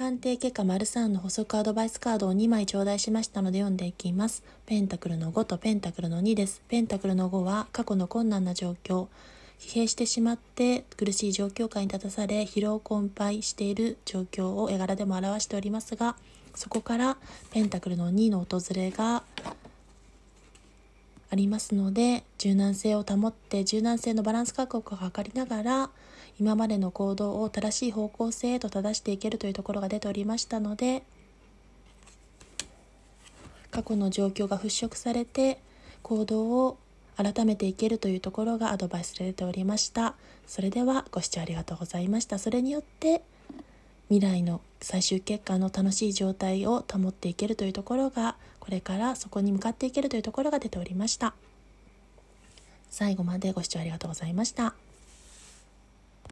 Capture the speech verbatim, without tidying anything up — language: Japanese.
鑑定結果 ③ の補足アドバイスカードをにまい頂戴しましたので読んでいきます。ペンタクルのごとペンタクルのにです。ペンタクルのごは過去の困難な状況、疲弊してしまって苦しい状況下に立たされ疲労困憊している状況を絵柄でも表しておりますが、そこからペンタクルのにの訪れがありますので、柔軟性を保って柔軟性のバランス確保を図りながら今までの行動を正しい方向性へと正していけるというところが出ておりましたので、過去の状況が払拭されて行動を改めていけるというところがアドバイスされておりました。それではご視聴ありがとうございました。それによって未来の最終結果の楽しい状態を保っていけるというところが、これからそこに向かっていけるというところが出ておりました。最後までご視聴ありがとうございました。